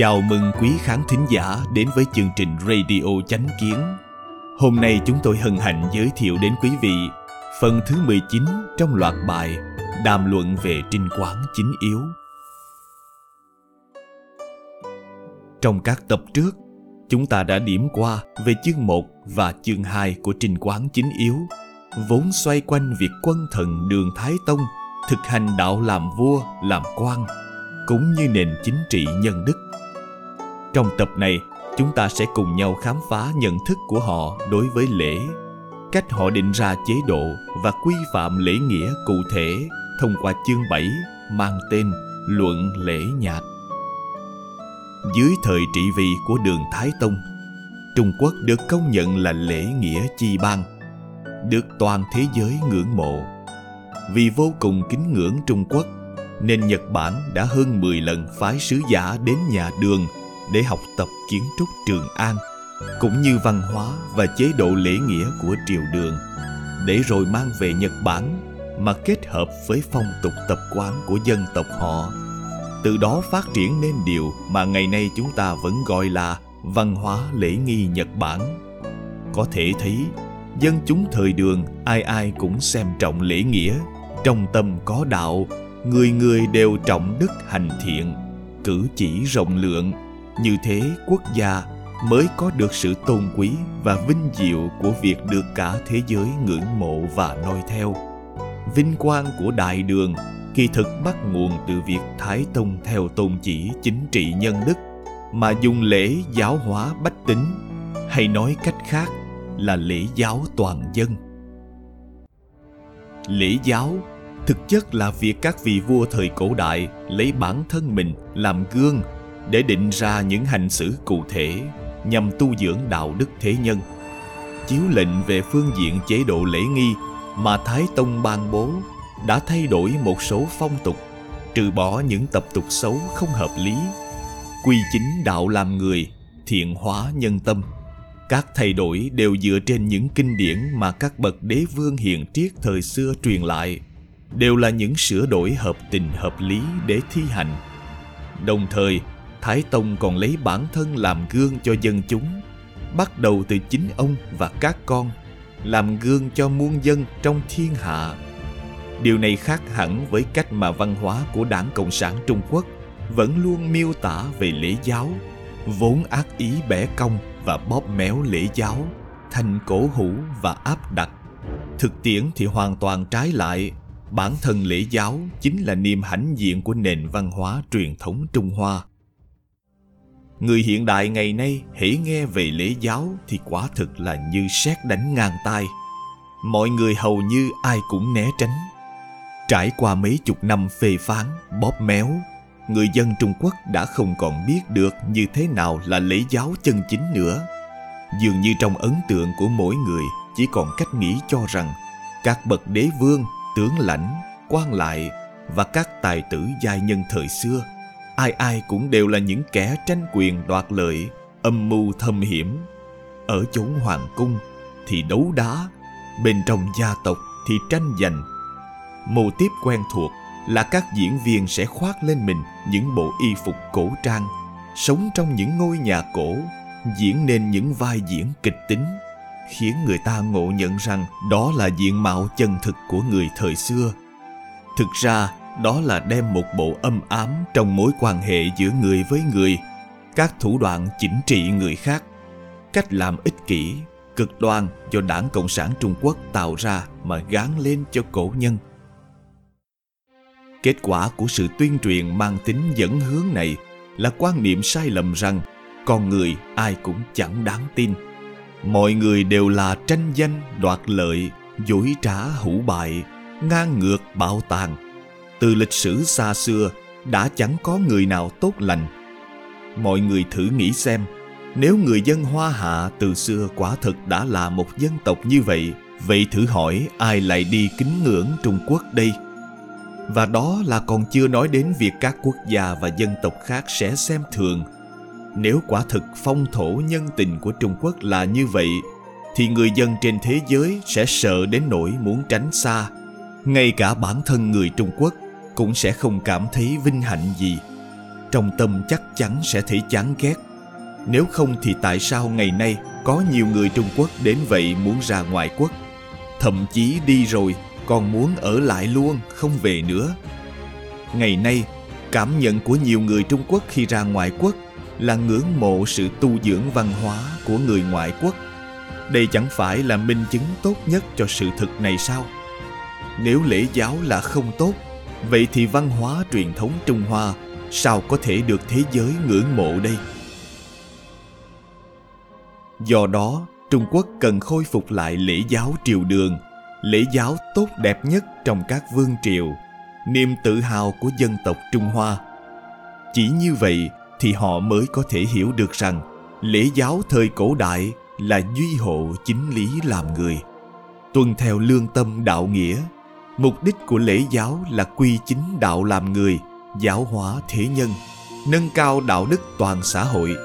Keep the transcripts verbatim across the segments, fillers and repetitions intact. Chào mừng quý khán thính giả đến với chương trình Radio Chánh Kiến. Hôm nay chúng tôi hân hạnh giới thiệu đến quý vị phần thứ mười chín trong loạt bài Đàm luận về Trinh Quán Chính Yếu. Trong các tập trước, chúng ta đã điểm qua về chương một và chương hai của Trinh Quán Chính Yếu, vốn xoay quanh việc quân thần Đường Thái Tông thực hành đạo làm vua, làm quan, cũng như nền chính trị nhân đức. Trong tập này, chúng ta sẽ cùng nhau khám phá nhận thức của họ đối với lễ, cách họ định ra chế độ và quy phạm lễ nghĩa cụ thể thông qua chương bảy mang tên Luận Lễ Nhạc. Dưới thời trị vì của Đường Thái Tông, Trung Quốc được công nhận là lễ nghĩa chi bang, được toàn thế giới ngưỡng mộ. Vì vô cùng kính ngưỡng Trung Quốc, nên Nhật Bản đã hơn mười lần phái sứ giả đến nhà Đường để học tập kiến trúc Trường An, cũng như văn hóa và chế độ lễ nghĩa của triều Đường, để rồi mang về Nhật Bản mà kết hợp với phong tục tập quán của dân tộc họ. Từ đó phát triển nên điều mà ngày nay chúng ta vẫn gọi là văn hóa lễ nghi Nhật Bản. Có thể thấy, dân chúng thời Đường ai ai cũng xem trọng lễ nghĩa, trong tâm có đạo, người người đều trọng đức hành thiện, cử chỉ rộng lượng. Như thế quốc gia mới có được sự tôn quý và vinh diệu của việc được cả thế giới ngưỡng mộ và noi theo. Vinh quang của Đại Đường kỳ thực bắt nguồn từ việc Thái Tông theo tôn chỉ chính trị nhân đức mà dùng lễ giáo hóa bách tính, hay nói cách khác là lễ giáo toàn dân. Lễ giáo thực chất là việc các vị vua thời cổ đại lấy bản thân mình làm gương để định ra những hành xử cụ thể nhằm tu dưỡng đạo đức thế nhân. Chiếu lệnh về phương diện chế độ lễ nghi mà Thái Tông ban bố đã thay đổi một số phong tục, trừ bỏ những tập tục xấu không hợp lý, quy chính đạo làm người, thiện hóa nhân tâm. Các thay đổi đều dựa trên những kinh điển mà các bậc đế vương hiền triết thời xưa truyền lại, đều là những sửa đổi hợp tình hợp lý để thi hành. Đồng thời, Thái Tông còn lấy bản thân làm gương cho dân chúng, bắt đầu từ chính ông và các con, làm gương cho muôn dân trong thiên hạ. Điều này khác hẳn với cách mà văn hóa của Đảng Cộng sản Trung Quốc vẫn luôn miêu tả về lễ giáo, vốn ác ý bẻ cong và bóp méo lễ giáo, thành cổ hủ và áp đặt. Thực tiễn thì hoàn toàn trái lại, bản thân lễ giáo chính là niềm hãnh diện của nền văn hóa truyền thống Trung Hoa. Người hiện đại ngày nay hễ nghe về lễ giáo thì quả thực là như sét đánh ngang tai. Mọi người hầu như ai cũng né tránh. Trải qua mấy chục năm phê phán, bóp méo, người dân Trung Quốc đã không còn biết được như thế nào là lễ giáo chân chính nữa. Dường như trong ấn tượng của mỗi người chỉ còn cách nghĩ cho rằng các bậc đế vương, tướng lãnh, quan lại và các tài tử giai nhân thời xưa ai ai cũng đều là những kẻ tranh quyền đoạt lợi, âm mưu thâm hiểm. Ở chốn hoàng cung thì đấu đá, bên trong gia tộc thì tranh giành. Mô típ quen thuộc là các diễn viên sẽ khoác lên mình những bộ y phục cổ trang, sống trong những ngôi nhà cổ, diễn nên những vai diễn kịch tính, khiến người ta ngộ nhận rằng đó là diện mạo chân thực của người thời xưa. Thực ra, đó là đem một bộ âm ám trong mối quan hệ giữa người với người, các thủ đoạn chỉnh trị người khác, cách làm ích kỷ, cực đoan do Đảng Cộng sản Trung Quốc tạo ra mà gán lên cho cổ nhân. Kết quả của sự tuyên truyền mang tính dẫn hướng này là quan niệm sai lầm rằng con người ai cũng chẳng đáng tin. Mọi người đều là tranh danh, đoạt lợi, dối trá hủ bại, ngang ngược bạo tàn. Từ lịch sử xa xưa đã chẳng có người nào tốt lành. Mọi người thử nghĩ xem, nếu người dân Hoa Hạ từ xưa quả thực đã là một dân tộc như vậy, vậy thử hỏi ai lại đi kính ngưỡng Trung Quốc đây? Và đó là còn chưa nói đến việc các quốc gia và dân tộc khác sẽ xem thường. Nếu quả thực phong thổ nhân tình của Trung Quốc là như vậy, thì người dân trên thế giới sẽ sợ đến nỗi muốn tránh xa. Ngay cả bản thân người Trung Quốc cũng sẽ không cảm thấy vinh hạnh gì. trong tâm chắc chắn sẽ thấy chán ghét. Nếu không thì tại sao ngày nay có nhiều người Trung Quốc đến vậy muốn ra ngoại quốc, thậm chí đi rồi còn muốn ở lại luôn, không về nữa. Ngày nay, cảm nhận của nhiều người Trung Quốc khi ra ngoại quốc là ngưỡng mộ sự tu dưỡng văn hóa của người ngoại quốc. Đây chẳng phải là minh chứng tốt nhất cho sự thực này sao? Nếu lễ giáo là không tốt, vậy thì văn hóa truyền thống Trung Hoa sao có thể được thế giới ngưỡng mộ đây? Do đó, Trung Quốc cần khôi phục lại lễ giáo triều Đường, lễ giáo tốt đẹp nhất trong các vương triều, niềm tự hào của dân tộc Trung Hoa. Chỉ như vậy thì họ mới có thể hiểu được rằng lễ giáo thời cổ đại là duy hộ chính lý làm người, tuân theo lương tâm đạo nghĩa. Mục đích của lễ giáo là quy chính đạo làm người, giáo hóa thế nhân, nâng cao đạo đức toàn xã hội.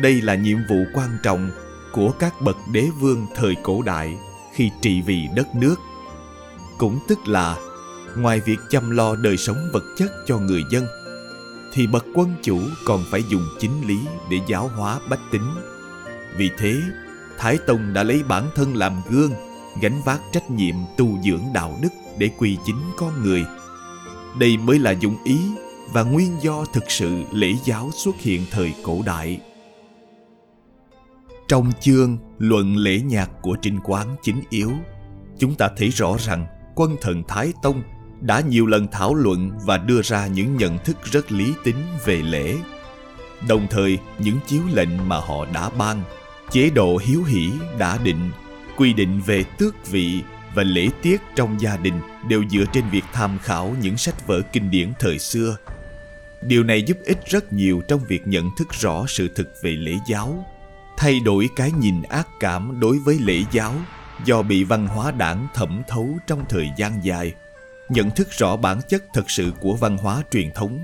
Đây là nhiệm vụ quan trọng của các bậc đế vương thời cổ đại khi trị vì đất nước. Cũng tức là, ngoài việc chăm lo đời sống vật chất cho người dân, thì bậc quân chủ còn phải dùng chính lý để giáo hóa bách tính. Vì thế, Thái Tông đã lấy bản thân làm gương, gánh vác trách nhiệm tu dưỡng đạo đức để quy chính con người. Đây mới là dụng ý và nguyên do thực sự lễ giáo xuất hiện thời cổ đại. Trong chương Luận Lễ Nhạc của Trinh Quán Chính Yếu, chúng ta thấy rõ rằng quân thần Thái Tông đã nhiều lần thảo luận và đưa ra những nhận thức rất lý tính về lễ. Đồng thời, những chiếu lệnh mà họ đã ban, chế độ hiếu hỷ đã định, quy định về tước vị và lễ tiết trong gia đình đều dựa trên việc tham khảo những sách vở kinh điển thời xưa. Điều này giúp ích rất nhiều trong việc nhận thức rõ sự thực về lễ giáo, thay đổi cái nhìn ác cảm đối với lễ giáo do bị văn hóa đảng thẩm thấu trong thời gian dài, nhận thức rõ bản chất thật sự của văn hóa truyền thống,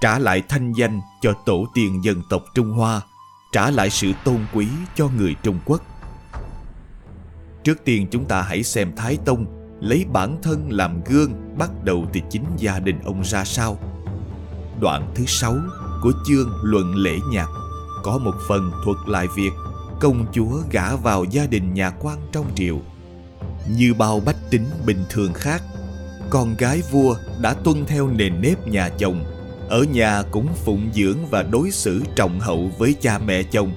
trả lại thanh danh cho tổ tiên dân tộc Trung Hoa, trả lại sự tôn quý cho người Trung Quốc. Trước tiên chúng ta hãy xem Thái Tông lấy bản thân làm gương bắt đầu từ chính gia đình ông ra sao. Đoạn thứ sáu của chương Luận Lễ Nhạc có một phần thuật lại việc công chúa gả vào gia đình nhà quan trong triều. Như bao bách tính bình thường khác, con gái vua đã tuân theo nền nếp nhà chồng, ở nhà cũng phụng dưỡng và đối xử trọng hậu với cha mẹ chồng.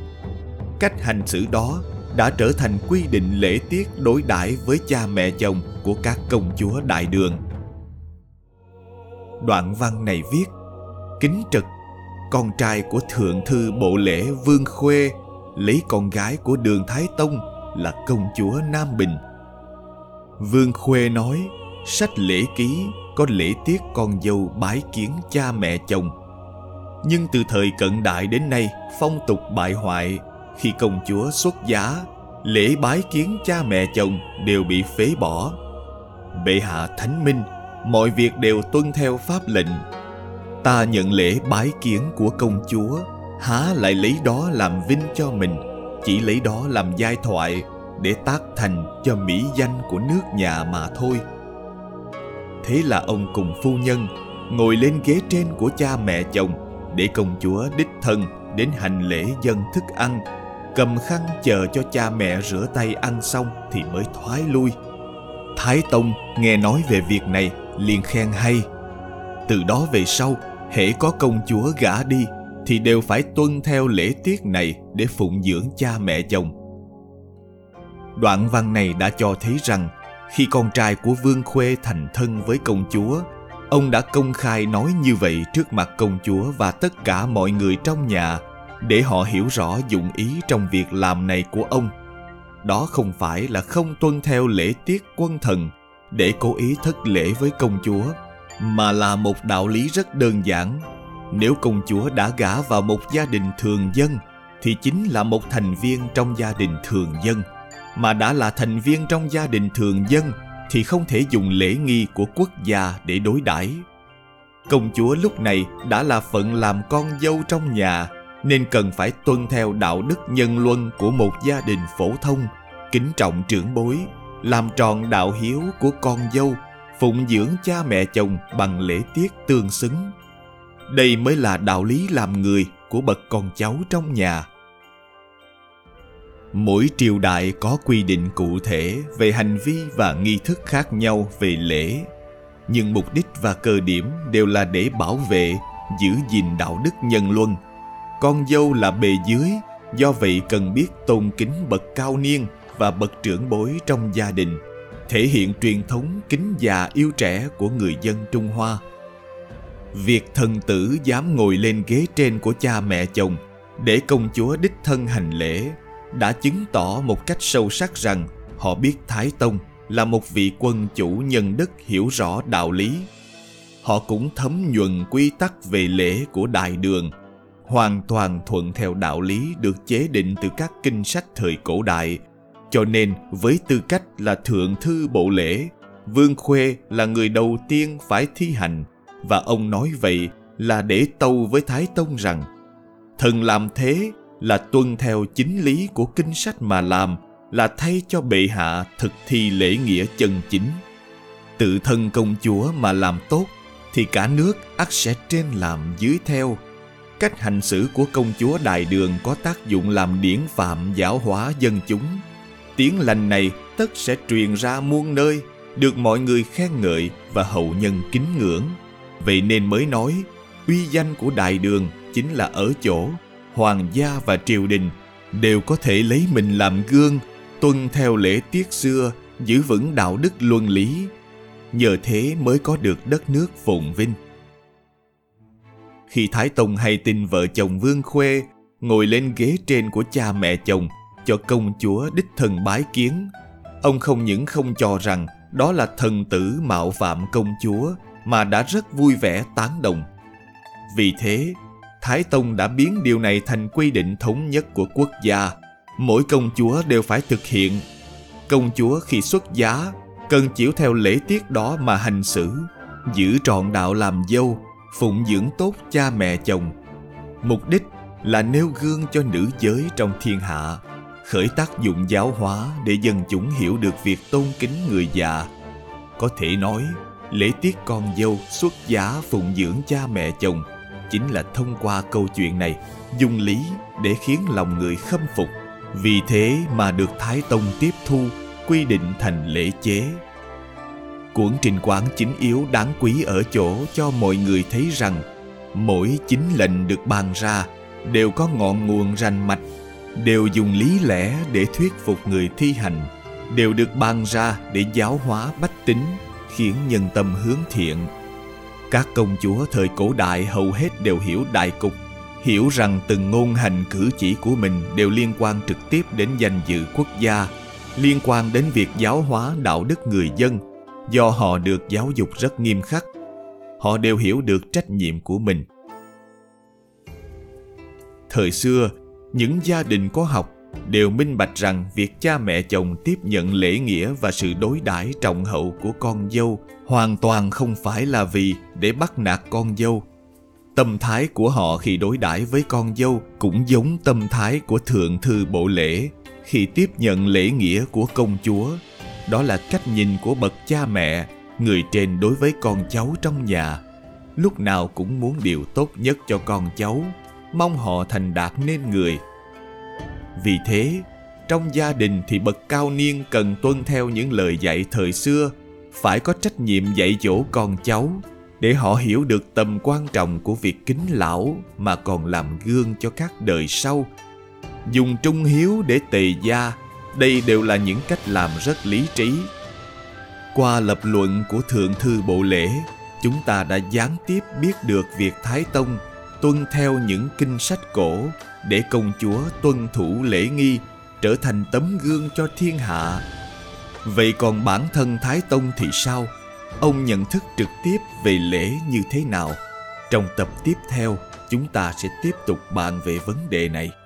Cách hành xử đó đã trở thành quy định lễ tiết đối đãi với cha mẹ chồng của các công chúa đại đường. Đoạn văn này viết: Kính Trực, con trai của thượng thư bộ lễ Vương Khuê, lấy con gái của Đường Thái Tông là công chúa Nam Bình. Vương Khuê nói, sách lễ ký có lễ tiết con dâu bái kiến cha mẹ chồng. Nhưng từ thời cận đại đến nay, phong tục bại hoại, khi công chúa xuất giá, lễ bái kiến cha mẹ chồng đều bị phế bỏ. Bệ hạ thánh minh, mọi việc đều tuân theo pháp lệnh. Ta nhận lễ bái kiến của công chúa, há lại lấy đó làm vinh cho mình, chỉ lấy đó làm giai thoại để tác thành cho mỹ danh của nước nhà mà thôi. Thế là ông cùng phu nhân ngồi lên ghế trên của cha mẹ chồng để công chúa đích thân đến hành lễ dâng thức ăn, cầm khăn chờ cho cha mẹ rửa tay ăn xong thì mới thoái lui. Thái Tông nghe nói về việc này liền khen hay. Từ đó về sau, hễ có công chúa gả đi thì đều phải tuân theo lễ tiết này để phụng dưỡng cha mẹ chồng. Đoạn văn này đã cho thấy rằng khi con trai của Vương Khuê thành thân với công chúa, ông đã công khai nói như vậy trước mặt công chúa và tất cả mọi người trong nhà để họ hiểu rõ dụng ý trong việc làm này của ông. Đó không phải là không tuân theo lễ tiết quân thần để cố ý thất lễ với công chúa, mà là một đạo lý rất đơn giản. Nếu công chúa đã gả vào một gia đình thường dân thì chính là một thành viên trong gia đình thường dân, mà đã là thành viên trong gia đình thường dân thì không thể dùng lễ nghi của quốc gia để đối đãi. Công chúa lúc này đã là phận làm con dâu trong nhà nên cần phải tuân theo đạo đức nhân luân của một gia đình phổ thông, kính trọng trưởng bối, làm tròn đạo hiếu của con dâu, phụng dưỡng cha mẹ chồng bằng lễ tiết tương xứng. Đây mới là đạo lý làm người của bậc con cháu trong nhà. Mỗi triều đại có quy định cụ thể về hành vi và nghi thức khác nhau về lễ, nhưng mục đích và cơ điểm đều là để bảo vệ, giữ gìn đạo đức nhân luân. Con dâu là bề dưới, do vậy cần biết tôn kính bậc cao niên và bậc trưởng bối trong gia đình, thể hiện truyền thống kính già yêu trẻ của người dân Trung Hoa. Việc thần tử dám ngồi lên ghế trên của cha mẹ chồng để công chúa đích thân hành lễ đã chứng tỏ một cách sâu sắc rằng họ biết Thái Tông là một vị quân chủ nhân đức hiểu rõ đạo lý. Họ cũng thấm nhuần quy tắc về lễ của Đại Đường, hoàn toàn thuận theo đạo lý được chế định từ các kinh sách thời cổ đại. Cho nên, với tư cách là thượng thư bộ lễ, Vương Khuê là người đầu tiên phải thi hành, và ông nói vậy là để tâu với Thái Tông rằng thần làm thế là tuân theo chính lý của kinh sách mà làm, là thay cho bệ hạ thực thi lễ nghĩa chân chính. Tự thân công chúa mà làm tốt thì cả nước ắt sẽ trên làm dưới theo. Cách hành xử của công chúa Đại Đường có tác dụng làm điển phạm giáo hóa dân chúng. Tiếng lành này tất sẽ truyền ra muôn nơi, được mọi người khen ngợi và hậu nhân kính ngưỡng. Vậy nên mới nói, uy danh của Đại Đường chính là ở chỗ hoàng gia và triều đình đều có thể lấy mình làm gương, tuân theo lễ tiết xưa, giữ vững đạo đức luân lý. Nhờ thế mới có được đất nước phồn vinh. Khi Thái Tông hay tin vợ chồng Vương Khuê ngồi lên ghế trên của cha mẹ chồng cho công chúa đích thân bái kiến, ông không những không cho rằng đó là thần tử mạo phạm công chúa mà đã rất vui vẻ tán đồng. Vì thế, Thái Tông đã biến điều này thành quy định thống nhất của quốc gia, mỗi công chúa đều phải thực hiện. Công chúa khi xuất giá cần chịu theo lễ tiết đó mà hành xử, giữ trọn đạo làm dâu, phụng dưỡng tốt cha mẹ chồng. Mục đích là nêu gương cho nữ giới trong thiên hạ, khởi tác dụng giáo hóa để dân chúng hiểu được việc tôn kính người già. Có thể nói, lễ tiết con dâu xuất giá phụng dưỡng cha mẹ chồng chính là thông qua câu chuyện này dùng lý để khiến lòng người khâm phục. Vì thế mà được Thái Tông tiếp thu, quy định thành lễ chế. Cuốn Trinh Quán Chính Yếu đáng quý ở chỗ cho mọi người thấy rằng mỗi chính lệnh được bàn ra đều có ngọn nguồn rành mạch, đều dùng lý lẽ để thuyết phục người thi hành, đều được bàn ra để giáo hóa bách tính, khiến nhân tâm hướng thiện. Các công chúa thời cổ đại hầu hết đều hiểu đại cục, hiểu rằng từng ngôn hành cử chỉ của mình đều liên quan trực tiếp đến danh dự quốc gia, liên quan đến việc giáo hóa đạo đức người dân. Do họ được giáo dục rất nghiêm khắc, họ đều hiểu được trách nhiệm của mình. Thời xưa, những gia đình có học đều minh bạch rằng việc cha mẹ chồng tiếp nhận lễ nghĩa và sự đối đãi trọng hậu của con dâu hoàn toàn không phải là vì để bắt nạt con dâu. Tâm thái của họ khi đối đãi với con dâu cũng giống tâm thái của thượng thư bộ lễ khi tiếp nhận lễ nghĩa của công chúa. Đó là cách nhìn của bậc cha mẹ, người trên đối với con cháu trong nhà, lúc nào cũng muốn điều tốt nhất cho con cháu, mong họ thành đạt nên người. Vì thế, trong gia đình thì bậc cao niên cần tuân theo những lời dạy thời xưa, phải có trách nhiệm dạy dỗ con cháu, để họ hiểu được tầm quan trọng của việc kính lão mà còn làm gương cho các đời sau. Dùng trung hiếu để tề gia, đây đều là những cách làm rất lý trí. Qua lập luận của Thượng Thư Bộ Lễ, chúng ta đã gián tiếp biết được việc Thái Tông tuân theo những kinh sách cổ để công chúa tuân thủ lễ nghi, trở thành tấm gương cho thiên hạ. Vậy còn bản thân Thái Tông thì sao? Ông nhận thức trực tiếp về lễ như thế nào? Trong tập tiếp theo, chúng ta sẽ tiếp tục bàn về vấn đề này.